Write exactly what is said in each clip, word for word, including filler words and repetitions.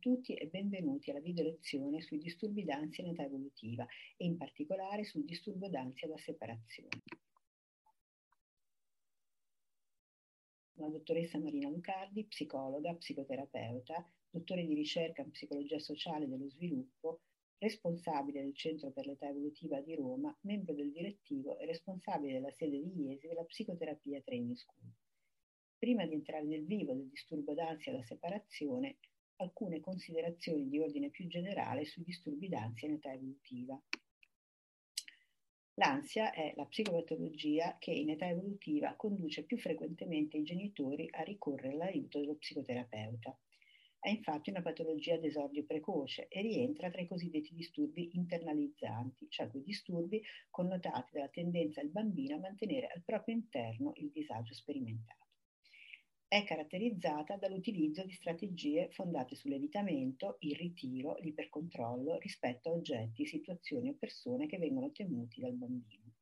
tutti e benvenuti alla video lezione sui disturbi d'ansia in età evolutiva e in particolare sul disturbo d'ansia da separazione. La dottoressa Marina Lucardi, psicologa, psicoterapeuta, dottore di ricerca in psicologia sociale dello sviluppo, responsabile del Centro per l'età evolutiva di Roma, membro del direttivo e responsabile della sede di Iesi della Psicoterapia Training Scholl. Prima di entrare nel vivo del disturbo d'ansia da separazione, alcune considerazioni di ordine più generale sui disturbi d'ansia in età evolutiva. L'ansia è la psicopatologia che in età evolutiva conduce più frequentemente i genitori a ricorrere all'aiuto dello psicoterapeuta. È infatti una patologia ad esordio precoce e rientra tra i cosiddetti disturbi internalizzanti, cioè quei disturbi connotati dalla tendenza del bambino a mantenere al proprio interno il disagio sperimentato. È caratterizzata dall'utilizzo di strategie fondate sull'evitamento, il ritiro, l'ipercontrollo rispetto a oggetti, situazioni o persone che vengono temuti dal bambino.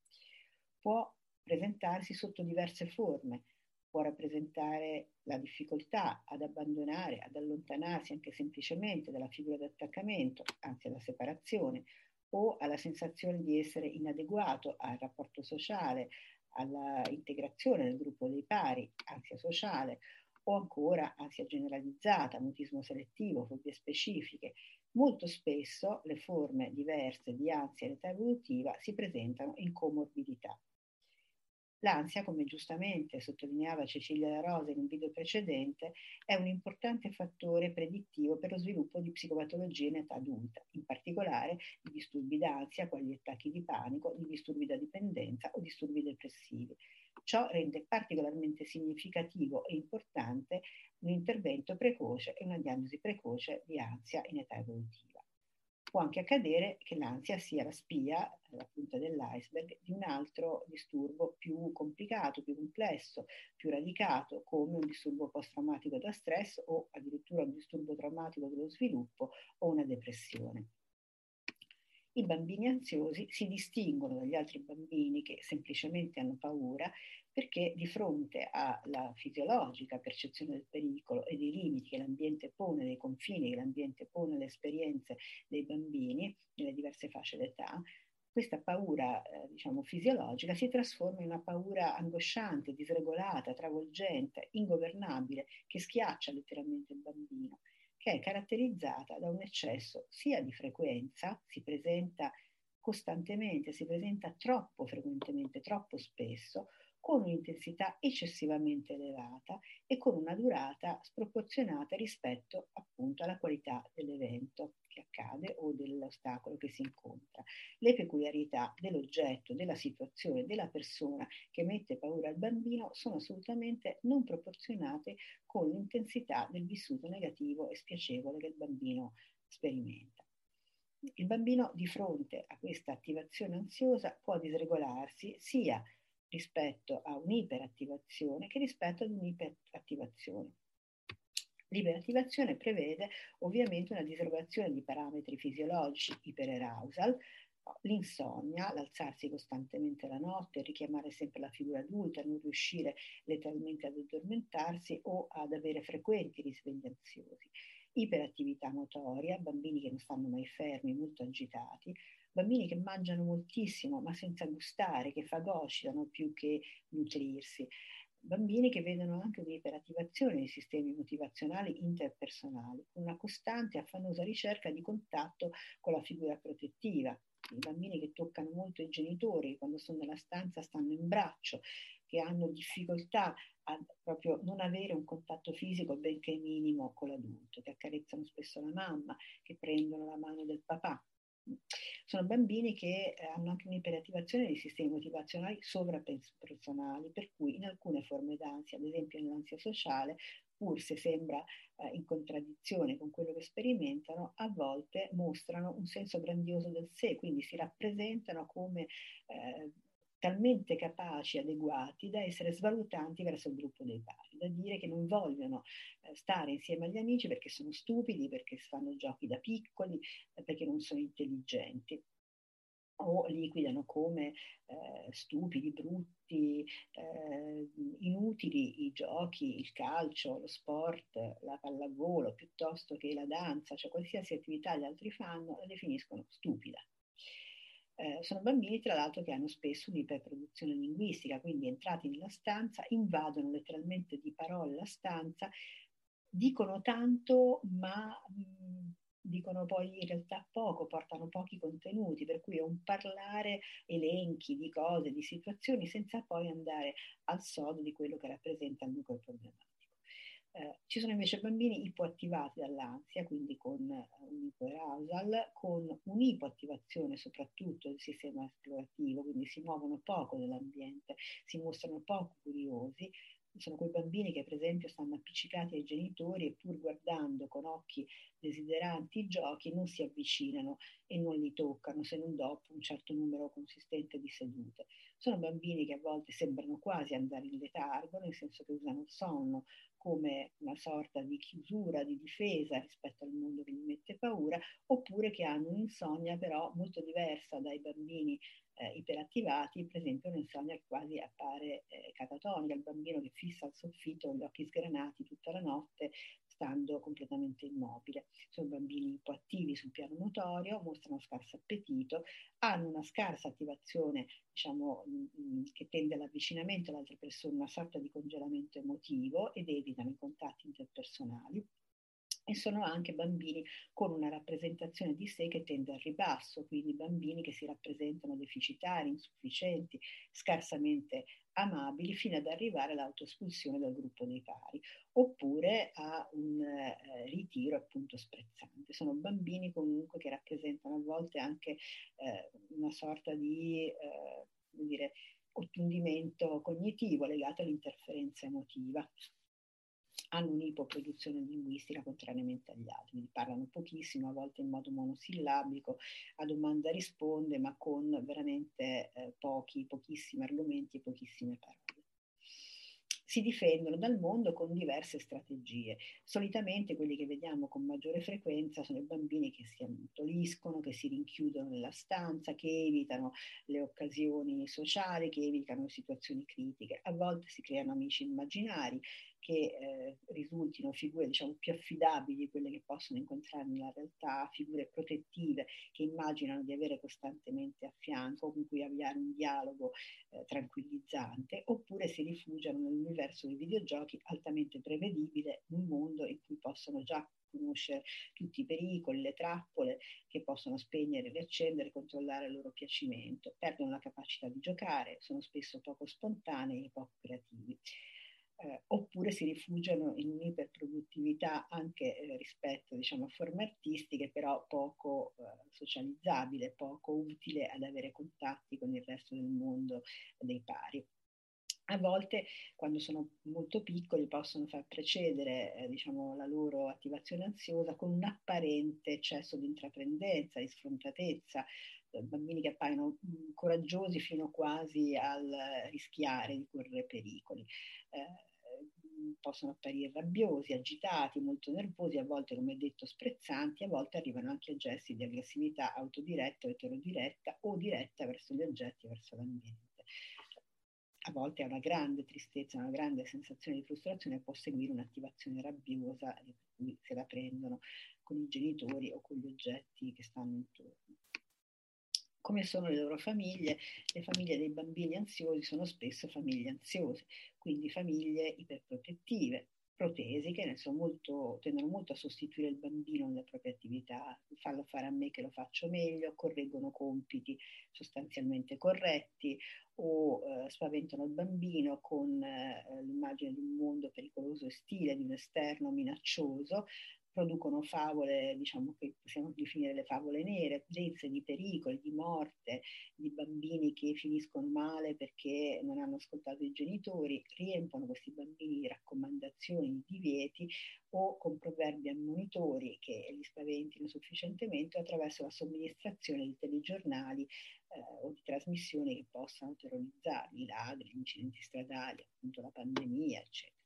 Può presentarsi sotto diverse forme, può rappresentare la difficoltà ad abbandonare, ad allontanarsi anche semplicemente dalla figura di attaccamento, anzi alla separazione, o alla sensazione di essere inadeguato al rapporto sociale, alla integrazione nel gruppo dei pari, ansia sociale, o ancora ansia generalizzata, mutismo selettivo, fobie specifiche. Molto spesso le forme diverse di ansia in età evolutiva si presentano in comorbidità. L'ansia, come giustamente sottolineava Cecilia La Rosa in un video precedente, è un importante fattore predittivo per lo sviluppo di psicopatologie in età adulta, in particolare di disturbi d'ansia, quali attacchi di panico, di disturbi da dipendenza o disturbi depressivi. Ciò rende particolarmente significativo e importante un intervento precoce e una diagnosi precoce di ansia in età evolutiva. Può anche accadere che l'ansia sia la spia, la punta dell'iceberg, di un altro disturbo più complicato, più complesso, più radicato, come un disturbo post-traumatico da stress o addirittura un disturbo traumatico dello sviluppo o una depressione. I bambini ansiosi si distinguono dagli altri bambini che semplicemente hanno paura perché di fronte alla fisiologica percezione del pericolo e dei limiti che l'ambiente pone, dei confini che l'ambiente pone alle esperienze dei bambini nelle diverse fasce d'età, questa paura, eh, diciamo, fisiologica si trasforma in una paura angosciante, disregolata, travolgente, ingovernabile, che schiaccia letteralmente il bambino, che è caratterizzata da un eccesso sia di frequenza, si presenta costantemente, si presenta troppo frequentemente, troppo spesso, con un'intensità eccessivamente elevata e con una durata sproporzionata rispetto appunto alla qualità dell'evento che accade o dell'ostacolo che si incontra. Le peculiarità dell'oggetto, della situazione, della persona che mette paura al bambino sono assolutamente non proporzionate con l'intensità del vissuto negativo e spiacevole che il bambino sperimenta. Il bambino di fronte a questa attivazione ansiosa può disregolarsi sia rispetto a un'iperattivazione che rispetto ad un'iperattivazione. L'iperattivazione prevede ovviamente una disregolazione di parametri fisiologici, iperarousal, l'insonnia, l'alzarsi costantemente la notte, richiamare sempre la figura adulta, non riuscire letteralmente ad addormentarsi o ad avere frequenti risvegli ansiosi, iperattività motoria, bambini che non stanno mai fermi, molto agitati, bambini che mangiano moltissimo ma senza gustare, che fagocitano più che nutrirsi, bambini che vedono anche un'iperattivazione dei sistemi motivazionali interpersonali, una costante e affannosa ricerca di contatto con la figura protettiva, i bambini che toccano molto i genitori, quando sono nella stanza stanno in braccio, che hanno difficoltà a proprio non avere un contatto fisico benché minimo con l'adulto, che accarezzano spesso la mamma, che prendono la mano del papà. Sono bambini che hanno anche un'iperattivazione dei sistemi motivazionali sovrapersonali, per cui in alcune forme d'ansia, ad esempio nell'ansia sociale, pur se sembra eh, in contraddizione con quello che sperimentano, a volte mostrano un senso grandioso del sé, quindi si rappresentano come eh, talmente capaci, adeguati, da essere svalutanti verso il gruppo dei pari, da dire che non vogliono eh, stare insieme agli amici perché sono stupidi, perché fanno giochi da piccoli, eh, perché non sono intelligenti. o liquidano come eh, stupidi, brutti, eh, inutili i giochi, il calcio, lo sport, la pallavolo, piuttosto che la danza, cioè qualsiasi attività gli altri fanno, la definiscono stupida. Eh, sono bambini, tra l'altro, che hanno spesso un'iperproduzione linguistica, quindi entrati nella stanza, invadono letteralmente di parole la stanza, dicono tanto, ma mh, dicono poi in realtà poco, portano pochi contenuti, per cui è un parlare elenchi di cose, di situazioni, senza poi andare al sodo di quello che rappresenta il nucleo problematico. Eh, ci sono invece bambini ipoattivati dall'ansia, quindi con un ipoarousal, con un'ipoattivazione soprattutto del sistema esplorativo, quindi si muovono poco nell'ambiente, si mostrano poco curiosi. Sono quei bambini che per esempio stanno appiccicati ai genitori e pur guardando con occhi desideranti i giochi non si avvicinano e non li toccano se non dopo un certo numero consistente di sedute. Sono bambini che a volte sembrano quasi andare in letargo, nel senso che usano il sonno come una sorta di chiusura, di difesa rispetto al mondo che gli mette paura, oppure che hanno un'insonnia però molto diversa dai bambini eh, iperattivati, per esempio un'insonnia che quasi appare eh, catatonica, il bambino che fissa al soffitto gli occhi sgranati tutta la notte, stando completamente immobile. Sono bambini ipoattivi sul piano motorio, mostrano scarso appetito, hanno una scarsa attivazione, diciamo, mh, che tende all'avvicinamento all'altra persona, una sorta di congelamento emotivo, ed evitano i contatti interpersonali. E sono anche bambini con una rappresentazione di sé che tende al ribasso, quindi bambini che si rappresentano deficitari, insufficienti, scarsamente amabili, fino ad arrivare all'autoespulsione dal gruppo dei pari, oppure a un eh, ritiro appunto sprezzante. Sono bambini comunque che rappresentano a volte anche eh, una sorta di, eh, come dire, ottundimento cognitivo legato all'interferenza emotiva. Hanno un'ipoproduzione linguistica contrariamente agli altri, quindi parlano pochissimo, a volte in modo monosillabico, a domanda risponde, ma con veramente eh, pochi, pochissimi argomenti e pochissime parole. Si difendono dal mondo con diverse strategie. Solitamente quelli che vediamo con maggiore frequenza sono i bambini che si ammutoliscono, che si rinchiudono nella stanza, che evitano le occasioni sociali, che evitano situazioni critiche. A volte si creano amici immaginari, che eh, risultino figure, diciamo, più affidabili di quelle che possono incontrare nella realtà, figure protettive che immaginano di avere costantemente a fianco, con cui avviare un dialogo eh, tranquillizzante, oppure si rifugiano nell'universo dei videogiochi altamente prevedibile, un mondo in cui possono già conoscere tutti i pericoli, le trappole che possono spegnere, riaccendere, controllare il loro piacimento. Perdono la capacità di giocare, sono spesso poco spontanei e poco creativi. Eh, oppure si rifugiano in un'iperproduttività anche eh, rispetto, diciamo, a forme artistiche, però poco eh, socializzabile, poco utile ad avere contatti con il resto del mondo dei pari. A volte, quando sono molto piccoli, possono far precedere eh, diciamo, la loro attivazione ansiosa con un apparente eccesso di intraprendenza, di sfrontatezza, eh, bambini che appaiono mh, coraggiosi fino quasi al rischiare di correre pericoli. Eh, possono apparire rabbiosi, agitati, molto nervosi, a volte, come detto, sprezzanti, a volte arrivano anche a gesti di aggressività autodiretta o eterodiretta o diretta verso gli oggetti e verso l'ambiente. A volte è una grande tristezza, una grande sensazione di frustrazione, può seguire un'attivazione rabbiosa, per cui se la prendono con i genitori o con gli oggetti che stanno intorno. Come sono le loro famiglie? Le famiglie dei bambini ansiosi sono spesso famiglie ansiose, quindi famiglie iperprotettive, protesi, che ne sono molto, tendono molto a sostituire il bambino nella propria attività, farlo fare a me che lo faccio meglio, correggono compiti sostanzialmente corretti o eh, spaventano il bambino con eh, l'immagine di un mondo pericoloso e ostile, di un esterno minaccioso, producono favole, diciamo, che possiamo definire le favole nere, dense di pericoli, di morte, di bambini che finiscono male perché non hanno ascoltato i genitori, riempiono questi bambini di raccomandazioni, di divieti o con proverbi ammonitori che li spaventino sufficientemente, attraverso la somministrazione di telegiornali eh, o di trasmissioni che possano terrorizzarli, i ladri, gli incidenti stradali, appunto la pandemia, eccetera.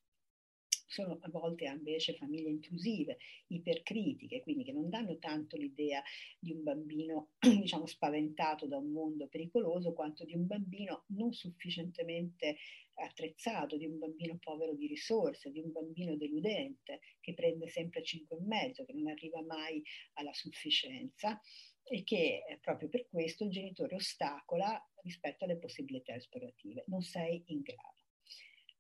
sono a volte invece famiglie inclusive, ipercritiche, quindi che non danno tanto l'idea di un bambino, diciamo, spaventato da un mondo pericoloso, quanto di un bambino non sufficientemente attrezzato, di un bambino povero di risorse, di un bambino deludente che prende sempre cinque e mezzo, che non arriva mai alla sufficienza e che proprio per questo il genitore ostacola rispetto alle possibilità esplorative. Non sei in grado.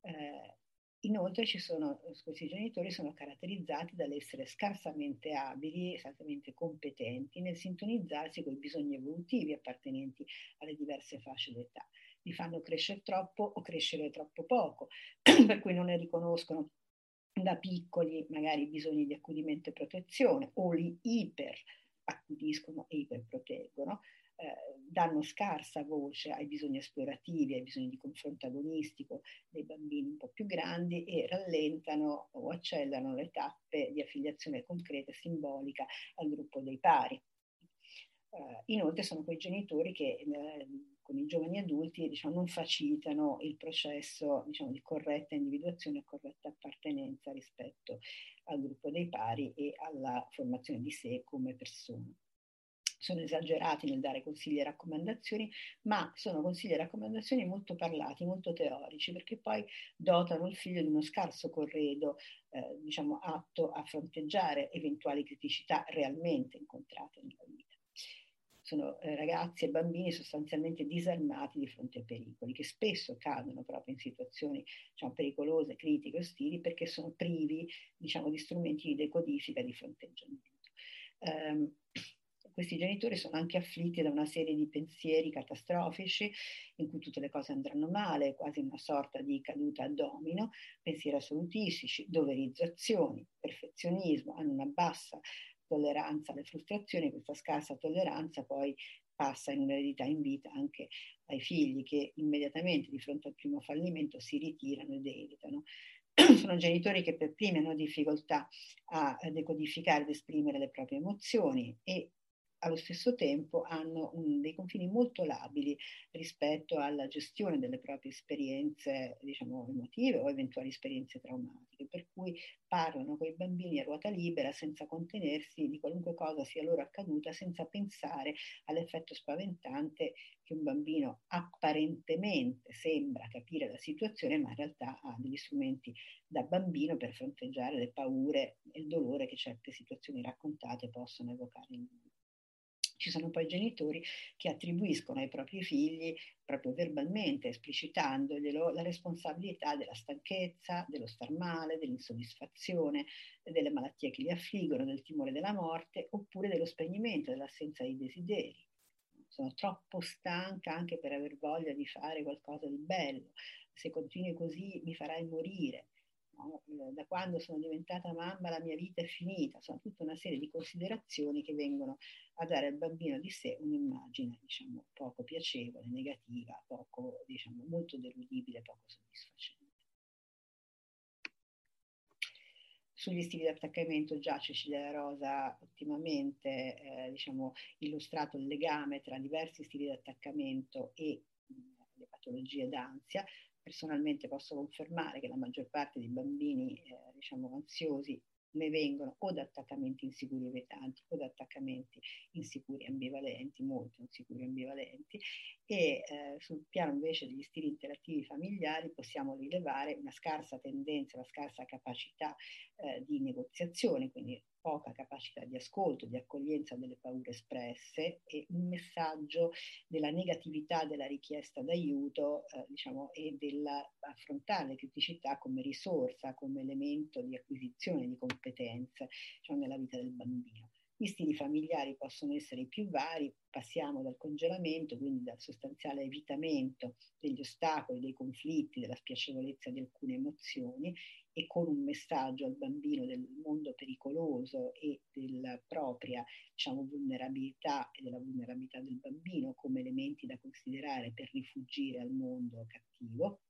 Eh, inoltre ci sono, questi genitori sono caratterizzati dall'essere scarsamente abili, esattamente competenti nel sintonizzarsi con i bisogni evolutivi appartenenti alle diverse fasce d'età. Li fanno crescere troppo o crescere troppo poco, per cui non ne riconoscono da piccoli magari bisogni di accudimento e protezione, o li iperaccudiscono e iperproteggono, eh, danno scarsa voce ai bisogni esplorativi, ai bisogni di confronto agonistico dei bambini un po' più grandi e rallentano o accelerano le tappe di affiliazione concreta e simbolica al gruppo dei pari. Eh, inoltre sono quei genitori che eh, con i giovani adulti, diciamo, non facilitano il processo, diciamo, di corretta individuazione e corretta appartenenza rispetto al gruppo dei pari e alla formazione di sé come persona. Sono esagerati nel dare consigli e raccomandazioni, ma sono consigli e raccomandazioni molto parlati, molto teorici, perché poi dotano il figlio di uno scarso corredo, eh, diciamo, atto a fronteggiare eventuali criticità realmente incontrate nella vita. Sono ragazzi e bambini sostanzialmente disarmati di fronte ai pericoli, che spesso cadono proprio in situazioni, diciamo, pericolose, critiche, ostili, perché sono privi, diciamo, di strumenti di decodifica e di fronteggiamento. Um, Questi genitori sono anche afflitti da una serie di pensieri catastrofici in cui tutte le cose andranno male, quasi una sorta di caduta a domino, pensieri assolutistici, doverizzazioni, perfezionismo, hanno una bassa tolleranza alle frustrazioni. Questa scarsa tolleranza poi passa in un'eredità in vita anche ai figli, che immediatamente di fronte al primo fallimento si ritirano ed evitano. Sono genitori che per primi hanno difficoltà a decodificare ed esprimere le proprie emozioni e allo stesso tempo hanno un, dei confini molto labili rispetto alla gestione delle proprie esperienze, diciamo, emotive o eventuali esperienze traumatiche, per cui parlano con i bambini a ruota libera senza contenersi di qualunque cosa sia loro accaduta, senza pensare all'effetto spaventante che un bambino apparentemente sembra capire la situazione, ma in realtà ha degli strumenti da bambino per fronteggiare le paure e il dolore che certe situazioni raccontate possono evocare in lui. Ci sono poi genitori che attribuiscono ai propri figli, proprio verbalmente, esplicitandoglielo, la responsabilità della stanchezza, dello star male, dell'insoddisfazione, delle malattie che li affliggono, del timore della morte, oppure dello spegnimento, dell'assenza di desideri. Sono troppo stanca anche per aver voglia di fare qualcosa di bello. Se continui così mi farai morire. No? Da quando sono diventata mamma la mia vita è finita. Sono tutta una serie di considerazioni che vengono a dare al bambino di sé un'immagine, diciamo, poco piacevole, negativa, poco, diciamo, molto deludibile, poco soddisfacente. Sugli stili di attaccamento già Cecilia La Rosa ottimamente eh, diciamo, illustrato il legame tra diversi stili di attaccamento e mh, le patologie d'ansia. Personalmente posso confermare che la maggior parte dei bambini eh, diciamo ansiosi ne vengono o da attaccamenti insicuri evitanti o da attaccamenti insicuri ambivalenti, molto insicuri ambivalenti, e eh, sul piano invece degli stili interattivi familiari possiamo rilevare una scarsa tendenza, una scarsa capacità eh, di negoziazione, quindi poca capacità di ascolto, di accoglienza delle paure espresse e un messaggio della negatività della richiesta d'aiuto, eh, diciamo, e dell'affrontare le criticità come risorsa, come elemento di acquisizione di competenze, diciamo, nella vita del bambino. Gli stili familiari possono essere i più vari, passiamo dal congelamento, quindi dal sostanziale evitamento degli ostacoli, dei conflitti, della spiacevolezza di alcune emozioni, e con un messaggio al bambino del mondo pericoloso e della propria, diciamo, vulnerabilità e della vulnerabilità del bambino come elementi da considerare per rifugire al mondo cattivo,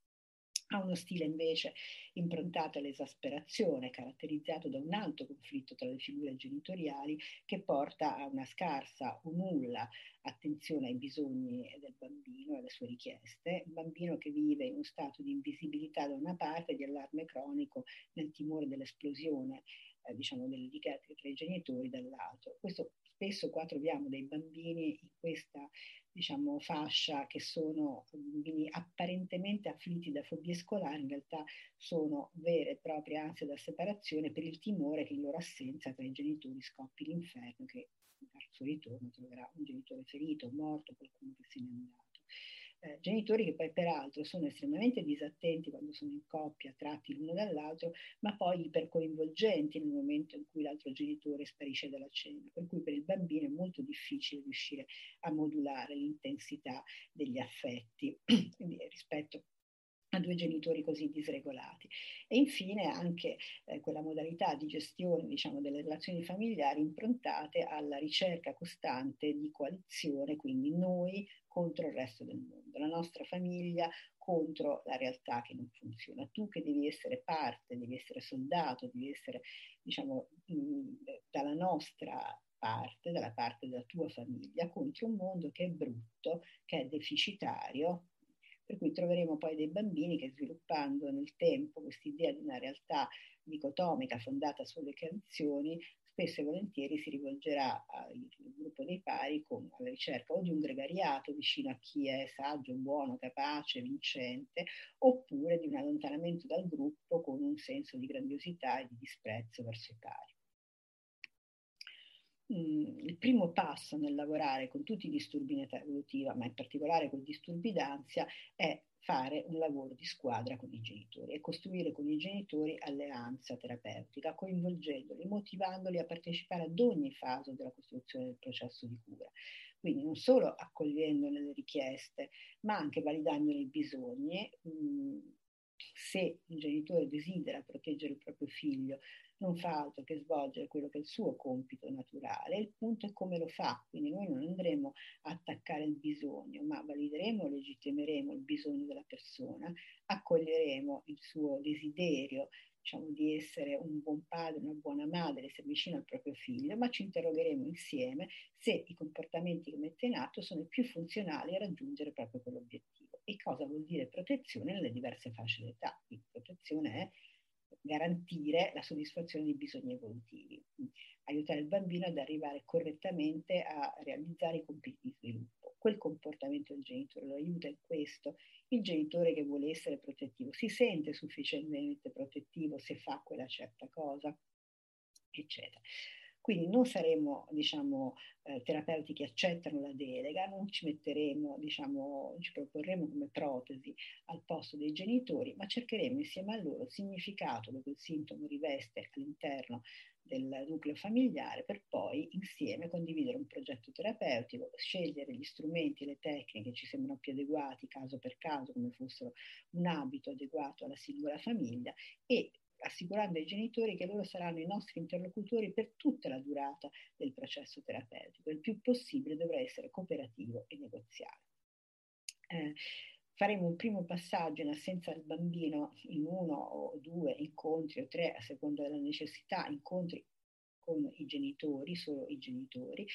Ha uno stile invece improntato all'esasperazione, caratterizzato da un alto conflitto tra le figure genitoriali che porta a una scarsa o nulla attenzione ai bisogni del bambino e alle sue richieste. Il bambino che vive in uno stato di invisibilità da una parte, di allarme cronico nel timore dell'esplosione, eh, diciamo, delle litigate tra i genitori dall'altro. Questo spesso qua troviamo dei bambini in questa, diciamo, fascia, che sono bambini apparentemente afflitti da fobie scolari, in realtà sono vere e proprie ansie da separazione per il timore che in loro assenza tra i genitori scoppi l'inferno, che al suo ritorno troverà un genitore ferito, morto, qualcuno che se n'è andato. Eh, genitori che poi peraltro sono estremamente disattenti quando sono in coppia, tratti l'uno dall'altro, ma poi ipercoinvolgenti nel momento in cui l'altro genitore sparisce dalla cena, per cui per il bambino è molto difficile riuscire a modulare l'intensità degli affetti quindi, rispetto a due genitori così disregolati. E infine anche eh, quella modalità di gestione, diciamo, delle relazioni familiari improntate alla ricerca costante di coalizione, quindi noi contro il resto del mondo, la nostra famiglia contro la realtà che non funziona, tu che devi essere parte, devi essere soldato, devi essere, diciamo, mh, dalla nostra parte, dalla parte della tua famiglia, contro un mondo che è brutto, che è deficitario. Per cui troveremo poi dei bambini che, sviluppando nel tempo quest'idea di una realtà dicotomica fondata sulle coalizioni, spesso e volentieri si rivolgerà al gruppo dei pari con alla ricerca o di un gregariato vicino a chi è saggio, buono, capace, vincente, oppure di un allontanamento dal gruppo con un senso di grandiosità e di disprezzo verso i pari. Il primo passo nel lavorare con tutti i disturbi in età evolutiva, ma in particolare con i disturbi d'ansia, è fare un lavoro di squadra con i genitori e costruire con i genitori alleanza terapeutica, coinvolgendoli, motivandoli a partecipare ad ogni fase della costruzione del processo di cura. Quindi non solo accogliendone le richieste, ma anche validandone i bisogni. Se un genitore desidera proteggere il proprio figlio, non fa altro che svolgere quello che è il suo compito naturale. Il punto è come lo fa, quindi noi non andremo a attaccare il bisogno, ma valideremo, legittimeremo il bisogno della persona, accoglieremo il suo desiderio, diciamo, di essere un buon padre, una buona madre, essere vicino al proprio figlio, ma ci interrogheremo insieme se i comportamenti che mette in atto sono i più funzionali a raggiungere proprio quell'obiettivo. E cosa vuol dire protezione nelle diverse fasce d'età? Quindi protezione è garantire la soddisfazione dei bisogni evolutivi, aiutare il bambino ad arrivare correttamente a realizzare i compiti di sviluppo. Quel comportamento del genitore lo aiuta in questo. Il genitore che vuole essere protettivo si sente sufficientemente protettivo se fa quella certa cosa, eccetera. Quindi non saremo, diciamo, eh, terapeuti che accettano la delega, non ci metteremo, diciamo, ci proporremo come protesi al posto dei genitori, ma cercheremo insieme a loro il significato che quel sintomo riveste all'interno del nucleo familiare, per poi insieme condividere un progetto terapeutico, scegliere gli strumenti e le tecniche che ci sembrano più adeguati caso per caso, come fossero un abito adeguato alla singola famiglia, e assicurando ai genitori che loro saranno i nostri interlocutori per tutta la durata del processo terapeutico. Il più possibile dovrà essere cooperativo e negoziale. Eh, faremo un primo passaggio in assenza del bambino in uno o due incontri o tre, a seconda della necessità, incontri con i genitori, solo i genitori,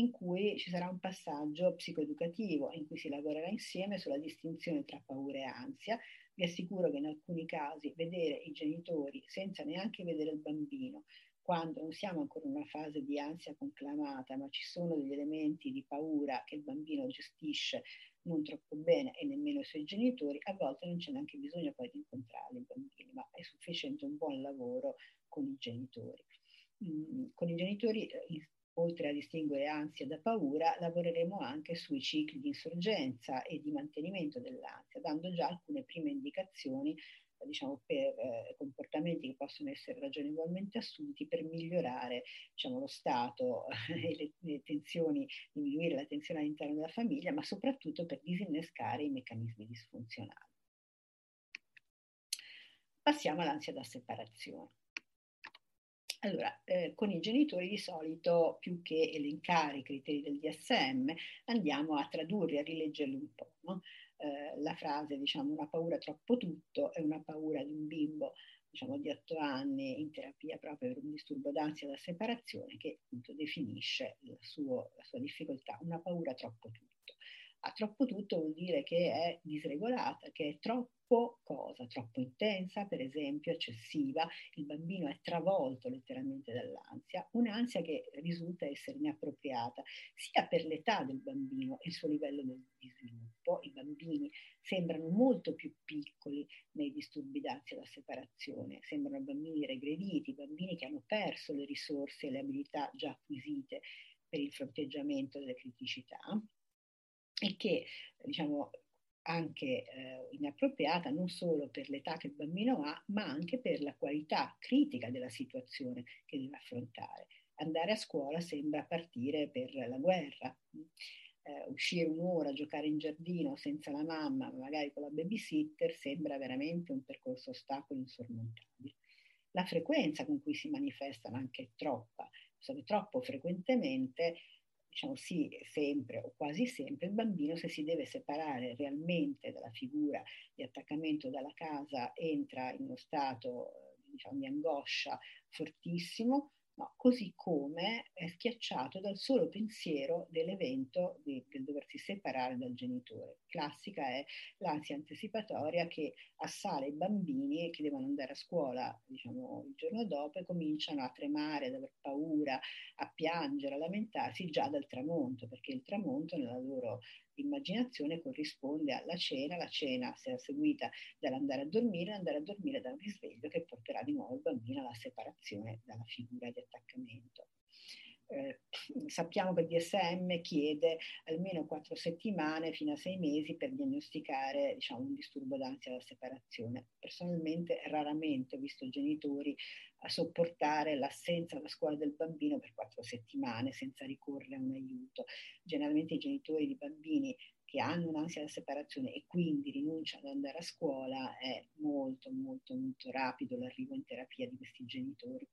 in cui ci sarà un passaggio psicoeducativo in cui si lavorerà insieme sulla distinzione tra paura e ansia. Vi assicuro che in alcuni casi vedere i genitori senza neanche vedere il bambino, quando non siamo ancora in una fase di ansia conclamata, ma ci sono degli elementi di paura che il bambino gestisce non troppo bene e nemmeno i suoi genitori, a volte non c'è neanche bisogno poi di incontrarli i bambini, ma è sufficiente un buon lavoro con i genitori. Mm, con i genitori eh, oltre a distinguere ansia da paura, lavoreremo anche sui cicli di insorgenza e di mantenimento dell'ansia, dando già alcune prime indicazioni, diciamo, per eh, comportamenti che possono essere ragionevolmente assunti per migliorare, diciamo, lo stato e le, le tensioni, diminuire la tensione all'interno della famiglia, ma soprattutto per disinnescare i meccanismi disfunzionali. Passiamo all'ansia da separazione. Allora, eh, con i genitori di solito, più che elencare i criteri del D S M, andiamo a tradurli, a rileggerli un po', no? eh, la frase, diciamo, una paura troppo tutto, è una paura di un bimbo, diciamo, di otto anni in terapia proprio per un disturbo d'ansia da separazione, che appunto definisce il suo, la sua difficoltà, una paura troppo tutto. A troppo tutto vuol dire che è disregolata, che è troppo cosa, troppo intensa, per esempio eccessiva, il bambino è travolto letteralmente dall'ansia, un'ansia che risulta essere inappropriata sia per l'età del bambino e il suo livello di sviluppo. I bambini sembrano molto più piccoli nei disturbi d'ansia da separazione, sembrano bambini regrediti, bambini che hanno perso le risorse e le abilità già acquisite per il fronteggiamento delle criticità, e che, diciamo, anche eh, inappropriata non solo per l'età che il bambino ha, ma anche per la qualità critica della situazione che deve affrontare. Andare a scuola sembra partire per la guerra, eh, uscire un'ora a giocare in giardino senza la mamma, magari con la babysitter, sembra veramente un percorso ostacolo insormontabile. La frequenza con cui si manifestano anche è troppa, sono troppo frequentemente. Diciamo sì, sempre o quasi sempre, il bambino, se si deve separare realmente dalla figura di attaccamento dalla casa, entra in uno stato, diciamo, di angoscia fortissimo, no? Così come è schiacciato dal solo pensiero dell'evento di, del doversi separare dal genitore. Classica è l'ansia anticipatoria che assale i bambini che devono andare a scuola, diciamo, il giorno dopo, e cominciano a tremare, ad aver paura, a piangere, a lamentarsi già dal tramonto, perché il tramonto nella loro immaginazione corrisponde alla cena, la cena sarà seguita dall'andare a dormire, andare a dormire da un risveglio che porterà di nuovo il bambino alla separazione dalla figura di attaccamento. Eh, sappiamo che il D S M chiede almeno quattro settimane fino a sei mesi per diagnosticare, diciamo, un disturbo d'ansia da separazione. Personalmente raramente ho visto genitori a sopportare l'assenza alla scuola del bambino per quattro settimane senza ricorrere a un aiuto. Generalmente i genitori di bambini che hanno un'ansia da separazione e quindi rinunciano ad andare a scuola, è molto molto molto rapido l'arrivo in terapia di questi genitori.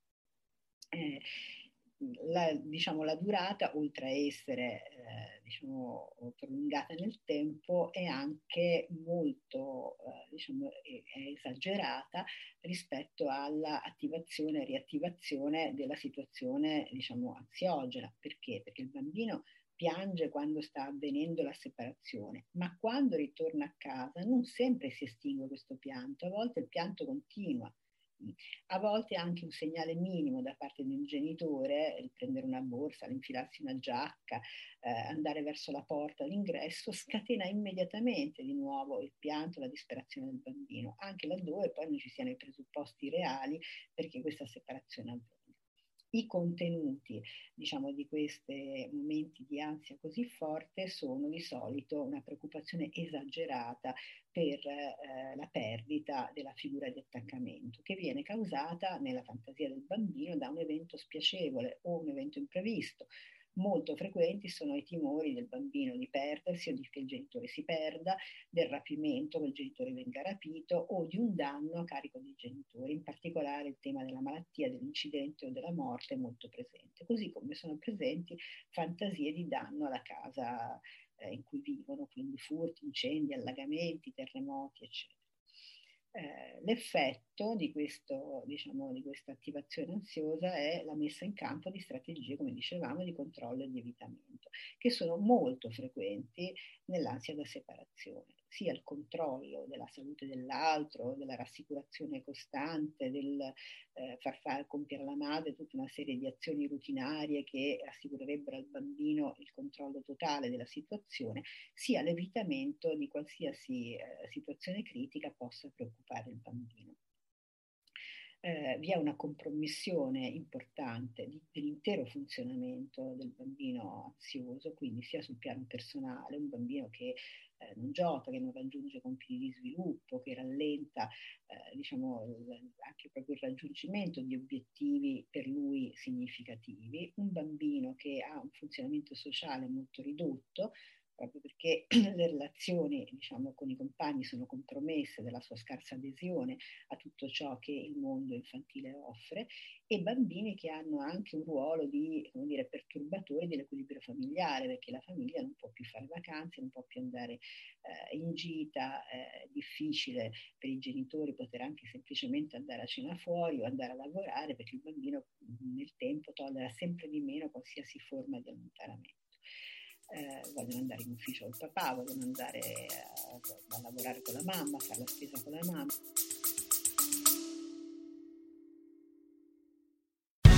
Eh, La, diciamo, la durata, oltre a essere eh, diciamo, prolungata nel tempo, è anche molto eh, diciamo, è, è esagerata rispetto alla attivazione e riattivazione della situazione, diciamo, ansiogena. Perché? Perché il bambino piange quando sta avvenendo la separazione, ma quando ritorna a casa non sempre si estingue questo pianto, a volte il pianto continua. A volte anche un segnale minimo da parte di un genitore, prendere una borsa, infilarsi una giacca, eh, andare verso la porta d'ingresso, scatena immediatamente di nuovo il pianto, la disperazione del bambino, anche laddove poi non ci siano i presupposti reali perché questa separazione avvenga. I contenuti, diciamo, di questi momenti di ansia così forte sono di solito una preoccupazione esagerata per eh, la perdita della figura di attaccamento, che viene causata nella fantasia del bambino da un evento spiacevole o un evento imprevisto. Molto frequenti sono i timori del bambino di perdersi o di che il genitore si perda, del rapimento, che il genitore venga rapito, o di un danno a carico dei genitori. In particolare il tema della malattia, dell'incidente o della morte è molto presente, così come sono presenti fantasie di danno alla casa eh, in cui vivono, quindi furti, incendi, allagamenti, terremoti, eccetera. Eh, l'effetto di questo, diciamo, di questa attivazione ansiosa è la messa in campo di strategie, come dicevamo, di controllo e di evitamento, che sono molto frequenti nell'ansia da separazione, sia il controllo della salute dell'altro, della rassicurazione costante, del eh, far far compiere alla madre tutta una serie di azioni rutinarie che assicurerebbero al bambino il controllo totale della situazione, sia l'evitamento di qualsiasi eh, situazione critica possa preoccupare il bambino. Eh, vi è una compromissione importante di, dell'intero funzionamento del bambino ansioso, quindi sia sul piano personale, un bambino che eh, non gioca, che non raggiunge compiti di sviluppo, che rallenta eh, diciamo, il, anche proprio il raggiungimento di obiettivi per lui significativi, un bambino che ha un funzionamento sociale molto ridotto, proprio perché le relazioni, diciamo, con i compagni sono compromesse dalla sua scarsa adesione a tutto ciò che il mondo infantile offre, e bambini che hanno anche un ruolo di, come dire, perturbatore dell'equilibrio familiare, perché la famiglia non può più fare vacanze, non può più andare eh, in gita, è eh, difficile per i genitori poter anche semplicemente andare a cena fuori o andare a lavorare, perché il bambino nel tempo tollera sempre di meno qualsiasi forma di allontanamento. Eh, vogliono andare in ufficio col papà, vogliono andare a, a lavorare con la mamma, a fare la spesa con la mamma.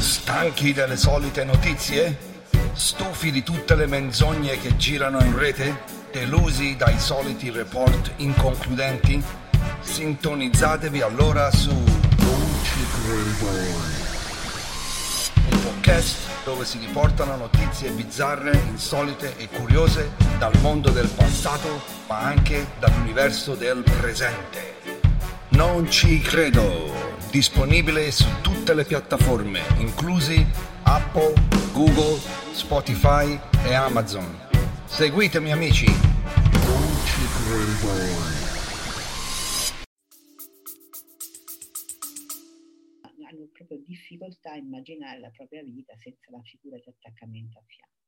Stanchi delle solite notizie? Stufi di tutte le menzogne che girano in rete? Delusi dai soliti report inconcludenti? Sintonizzatevi allora su Non Ci Credo, un podcast dove si riportano notizie bizzarre, insolite e curiose dal mondo del passato, ma anche dall'universo del presente. Non ci credo. Disponibile su tutte le piattaforme, inclusi Apple, Google, Spotify e Amazon. Seguitemi amici. Non ci credo. Proprio difficoltà a immaginare la propria vita senza la figura di attaccamento a fianco.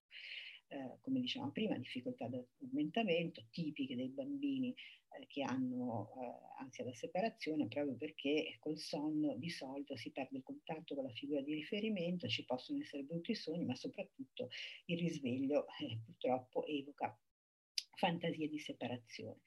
Eh, come dicevamo prima, difficoltà di addormentamento, tipiche dei bambini eh, che hanno eh, ansia da separazione, proprio perché col sonno di solito si perde il contatto con la figura di riferimento, ci possono essere brutti sogni, ma soprattutto il risveglio eh, purtroppo evoca fantasie di separazione.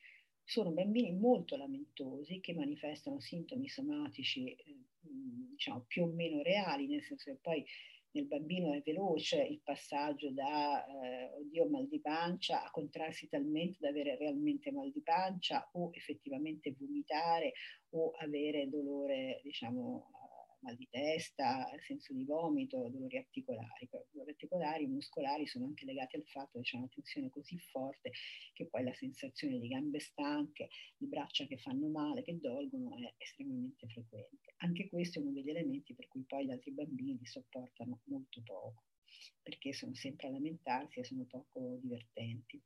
Sono bambini molto lamentosi che manifestano sintomi somatici eh, diciamo più o meno reali, nel senso che poi nel bambino è veloce il passaggio da eh, oddio mal di pancia a contrarsi talmente da avere realmente mal di pancia o effettivamente vomitare o avere dolore, diciamo mal di testa, senso di vomito, dolori articolari. I dolori articolari, muscolari sono anche legati al fatto che c'è una tensione così forte che poi la sensazione di gambe stanche, di braccia che fanno male, che dolgono, è estremamente frequente. Anche questo è uno degli elementi per cui poi gli altri bambini li sopportano molto poco, perché sono sempre a lamentarsi e sono poco divertenti.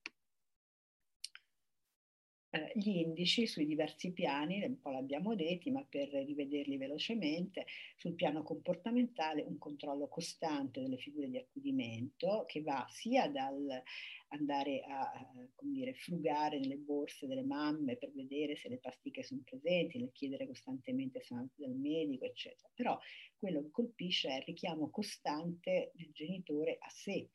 Gli indici sui diversi piani, un po' l'abbiamo detti, ma per rivederli velocemente, sul piano comportamentale un controllo costante delle figure di accudimento che va sia dal andare a, come dire, frugare nelle borse delle mamme per vedere se le pasticche sono presenti, le chiedere costantemente santi dal medico, eccetera. Però quello che colpisce è il richiamo costante del genitore a sé,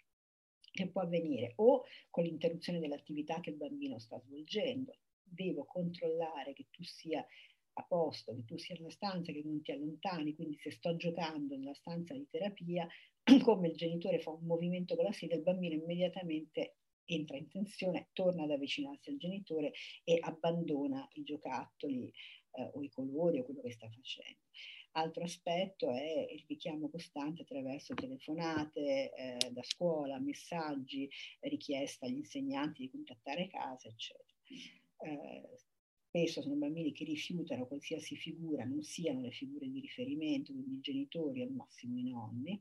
che può avvenire o con l'interruzione dell'attività che il bambino sta svolgendo. Devo controllare che tu sia a posto, che tu sia in una stanza, che non ti allontani, quindi se sto giocando nella stanza di terapia, come il genitore fa un movimento con la sedia, il bambino immediatamente entra in tensione, torna ad avvicinarsi al genitore e abbandona i giocattoli eh, o i colori o quello che sta facendo. Altro aspetto è il richiamo costante attraverso telefonate eh, da scuola, messaggi, richiesta agli insegnanti di contattare casa, eccetera. Eh, spesso sono bambini che rifiutano qualsiasi figura, non siano le figure di riferimento, quindi i genitori o al massimo i nonni,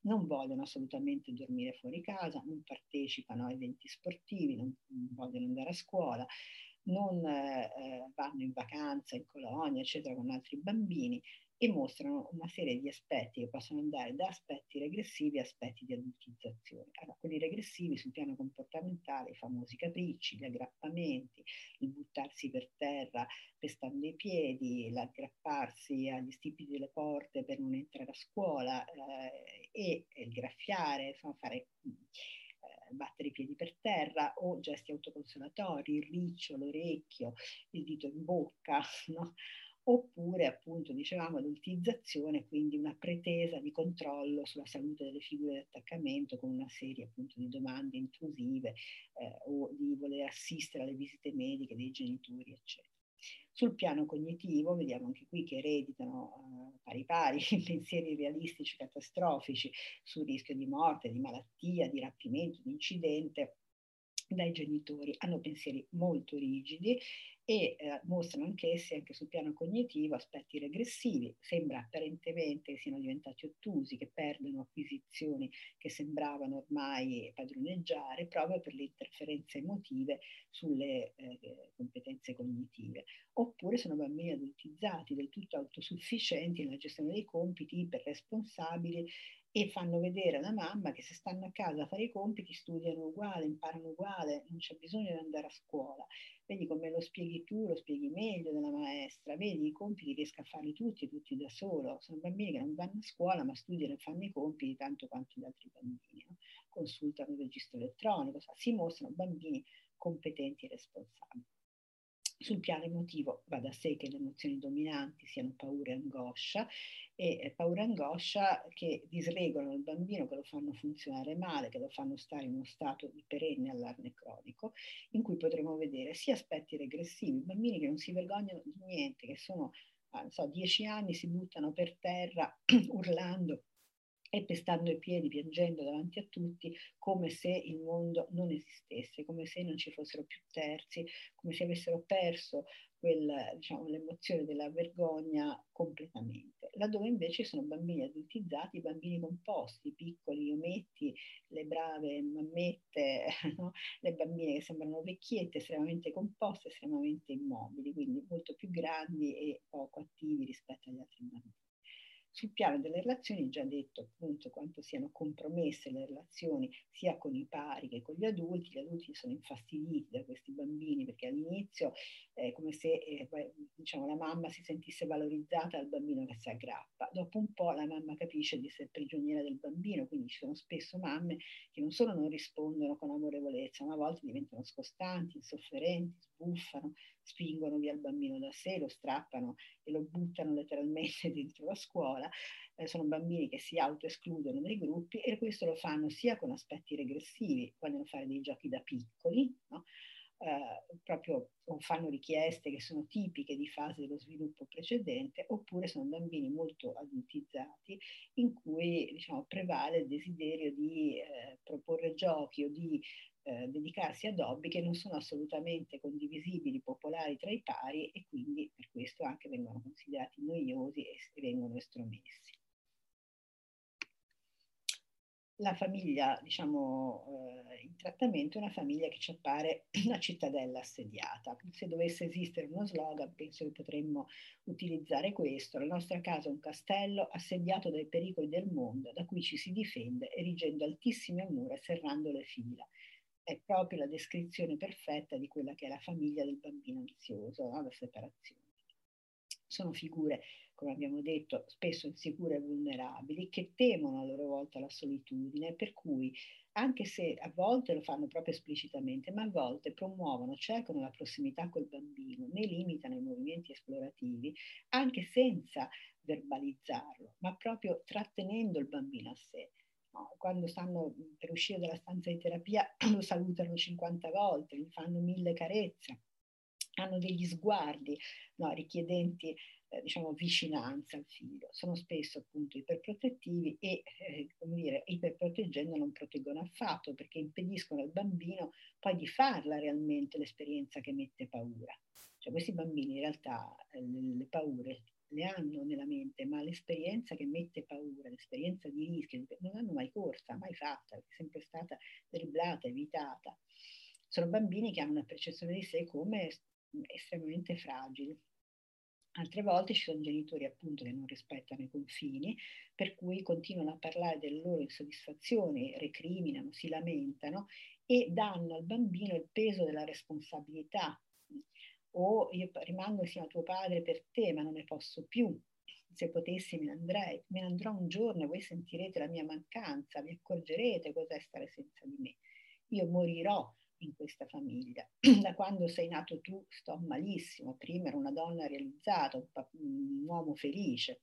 non vogliono assolutamente dormire fuori casa, non partecipano a eventi sportivi, non, non vogliono andare a scuola, non eh, vanno in vacanza, in colonia, eccetera, con altri bambini, e mostrano una serie di aspetti che possono andare da aspetti regressivi a aspetti di adultizzazione. Allora, quelli regressivi sul piano comportamentale, i famosi capricci, gli aggrappamenti, il buttarsi per terra pestando i piedi, l'aggrapparsi agli stipi delle porte per non entrare a scuola eh, e il graffiare, insomma, fare... battere i piedi per terra o gesti autoconsolatori, il riccio, l'orecchio, il dito in bocca, no? Oppure appunto dicevamo adultizzazione, quindi una pretesa di controllo sulla salute delle figure di attaccamento con una serie appunto di domande intrusive eh, o di voler assistere alle visite mediche dei genitori, eccetera. Sul piano cognitivo vediamo anche qui che ereditano eh, pari pari pensieri realistici catastrofici sul rischio di morte, di malattia, di rapimento, di incidente dai genitori. Hanno pensieri molto rigidi e eh, mostrano anch'essi, anche sul piano cognitivo, aspetti regressivi. Sembra apparentemente che siano diventati ottusi, che perdono acquisizioni che sembravano ormai padroneggiare proprio per le interferenze emotive sulle eh, competenze cognitive. Oppure sono bambini adultizzati, del tutto autosufficienti nella gestione dei compiti, iperresponsabili, e fanno vedere alla mamma che se stanno a casa a fare i compiti studiano uguale, imparano uguale, non c'è bisogno di andare a scuola. Vedi come lo spieghi tu, lo spieghi meglio della maestra, vedi i compiti riesco a farli tutti, tutti da solo. Sono bambini che non vanno a scuola ma studiano e fanno i compiti tanto quanto gli altri bambini, no? Consultano il registro elettronico, so, si mostrano bambini competenti e responsabili. Sul piano emotivo va da sé che le emozioni dominanti siano paura e angoscia, e paura e angoscia che disregolano il bambino, che lo fanno funzionare male, che lo fanno stare in uno stato di perenne allarme cronico, in cui potremo vedere sia aspetti regressivi, bambini che non si vergognano di niente, che sono, non so, dieci anni, si buttano per terra urlando e pestando i piedi, piangendo davanti a tutti, come se il mondo non esistesse, come se non ci fossero più terzi, come se avessero perso quel, diciamo, l'emozione della vergogna completamente. Laddove invece sono bambini adultizzati, bambini composti, piccoli ometti, le brave mammette, no? Le bambine che sembrano vecchiette, estremamente composte, estremamente immobili, quindi molto più grandi e poco attivi rispetto agli altri bambini. Sul piano delle relazioni, già detto appunto quanto siano compromesse le relazioni sia con i pari che con gli adulti. Gli adulti sono infastiditi da questi bambini perché all'inizio è come se eh, diciamo, la mamma si sentisse valorizzata dal bambino che si aggrappa. Dopo un po' la mamma capisce di essere prigioniera del bambino, quindi ci sono spesso mamme che non solo non rispondono con amorevolezza, ma a volte diventano scostanti, insofferenti, sbuffano, spingono via il bambino da sé, lo strappano e lo buttano letteralmente dentro la scuola. Eh, sono bambini che si autoescludono dai gruppi, e questo lo fanno sia con aspetti regressivi, vogliono fare dei giochi da piccoli, no? Eh, proprio o fanno richieste che sono tipiche di fase dello sviluppo precedente, oppure sono bambini molto adultizzati in cui, diciamo, prevale il desiderio di eh, proporre giochi o di Eh, dedicarsi ad hobby che non sono assolutamente condivisibili, popolari tra i pari, e quindi per questo anche vengono considerati noiosi e vengono estromessi. La famiglia, diciamo, eh, in trattamento è una famiglia che ci appare una cittadella assediata. Se dovesse esistere uno slogan, penso che potremmo utilizzare questo: la nostra casa è un castello assediato dai pericoli del mondo, da cui ci si difende erigendo altissime mura e serrando le fila. È proprio la descrizione perfetta di quella che è la famiglia del bambino ansioso, no? La separazione. Sono figure, come abbiamo detto, spesso insicure e vulnerabili, che temono a loro volta la solitudine, per cui, anche se a volte lo fanno proprio esplicitamente, ma a volte promuovono, cercano la prossimità col bambino, ne limitano i movimenti esplorativi, anche senza verbalizzarlo, ma proprio trattenendo il bambino a sé. Quando stanno per uscire dalla stanza di terapia lo salutano cinquanta volte, gli fanno mille carezze, hanno degli sguardi, no, richiedenti eh, diciamo, vicinanza al figlio. Sono spesso appunto iperprotettivi e eh, come dire, iperproteggendo non proteggono affatto, perché impediscono al bambino poi di farla realmente l'esperienza che mette paura. Cioè, questi bambini in realtà eh, le paure le hanno nella mente, ma l'esperienza che mette paura, l'esperienza di rischio, non l'hanno mai corsa, mai fatta, è sempre stata driblata, evitata. Sono bambini che hanno una percezione di sé come estremamente fragili. Altre volte ci sono genitori appunto che non rispettano i confini, per cui continuano a parlare delle loro insoddisfazioni, recriminano, si lamentano e danno al bambino il peso della responsabilità. O io rimango insieme a tuo padre per te, ma non ne posso più. Se potessi me ne andrei, me ne andrò un giorno e voi sentirete la mia mancanza, vi accorgerete cos'è stare senza di me. Io morirò in questa famiglia. Da quando sei nato tu sto malissimo, prima ero una donna realizzata, un, pa- un uomo felice.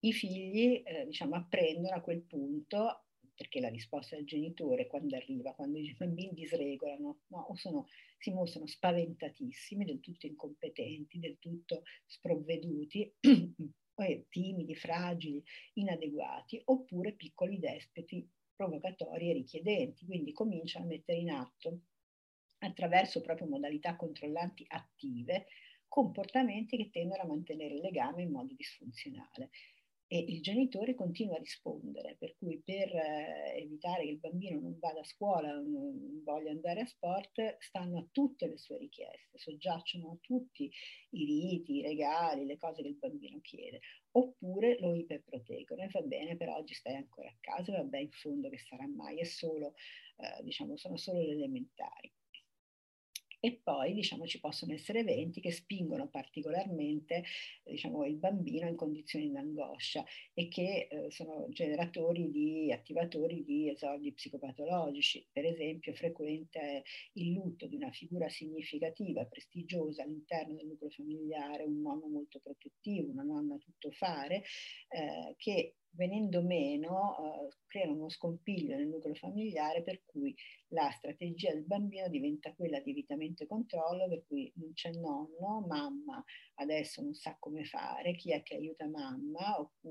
I figli eh, diciamo, apprendono a quel punto, perché la risposta del genitore quando arriva, quando i bambini disregolano, no? O sono, si mostrano spaventatissimi, del tutto incompetenti, del tutto sprovveduti, timidi, fragili, inadeguati, oppure piccoli despoti provocatori e richiedenti. Quindi comincia a mettere in atto attraverso proprio modalità controllanti attive, comportamenti che tendono a mantenere il legame in modo disfunzionale. E il genitore continua a rispondere, per cui per eh, evitare che il bambino non vada a scuola, non, non voglia andare a sport, stanno a tutte le sue richieste, soggiacciono a tutti i riti, i regali, le cose che il bambino chiede, oppure lo iperproteggono e va bene, però oggi stai ancora a casa, vabbè, in fondo che sarà mai, è solo, eh, diciamo, sono solo le elementari. E poi, diciamo, ci possono essere eventi che spingono particolarmente, diciamo, il bambino in condizioni di angoscia e che eh, sono generatori di attivatori di esordi psicopatologici. Per esempio, frequente il lutto di una figura significativa, prestigiosa all'interno del nucleo familiare, un nonno molto protettivo, una nonna tuttofare, eh, che venendo meno eh, creano uno scompiglio nel nucleo familiare, per cui la strategia del bambino diventa quella di evitamento e controllo, per cui non c'è nonno, mamma adesso non sa come fare, chi è che aiuta mamma, oppure